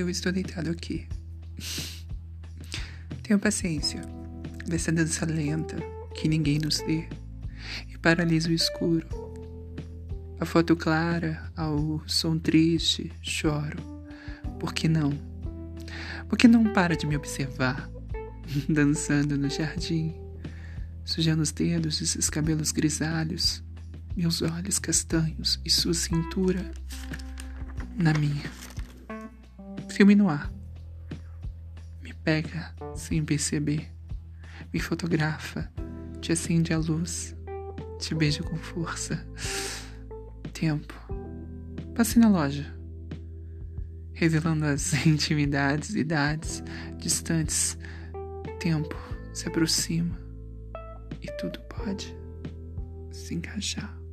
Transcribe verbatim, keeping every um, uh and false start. eu estou deitado aqui. Tenha paciência dessa dança lenta que ninguém nos dê e paralisa o escuro. A foto clara ao som triste, choro. Por que não? Por que não para de me observar, dançando no jardim, sujando os dedos de seus cabelos grisalhos, meus olhos castanhos e sua cintura na minha. Filme no ar. Me pega sem perceber. Me fotografa. Te acende a luz. Te beijo com força. Tempo. Passe na loja. Revelando as intimidades, idades, distantes. Tempo se aproxima. E tudo pode se encaixar.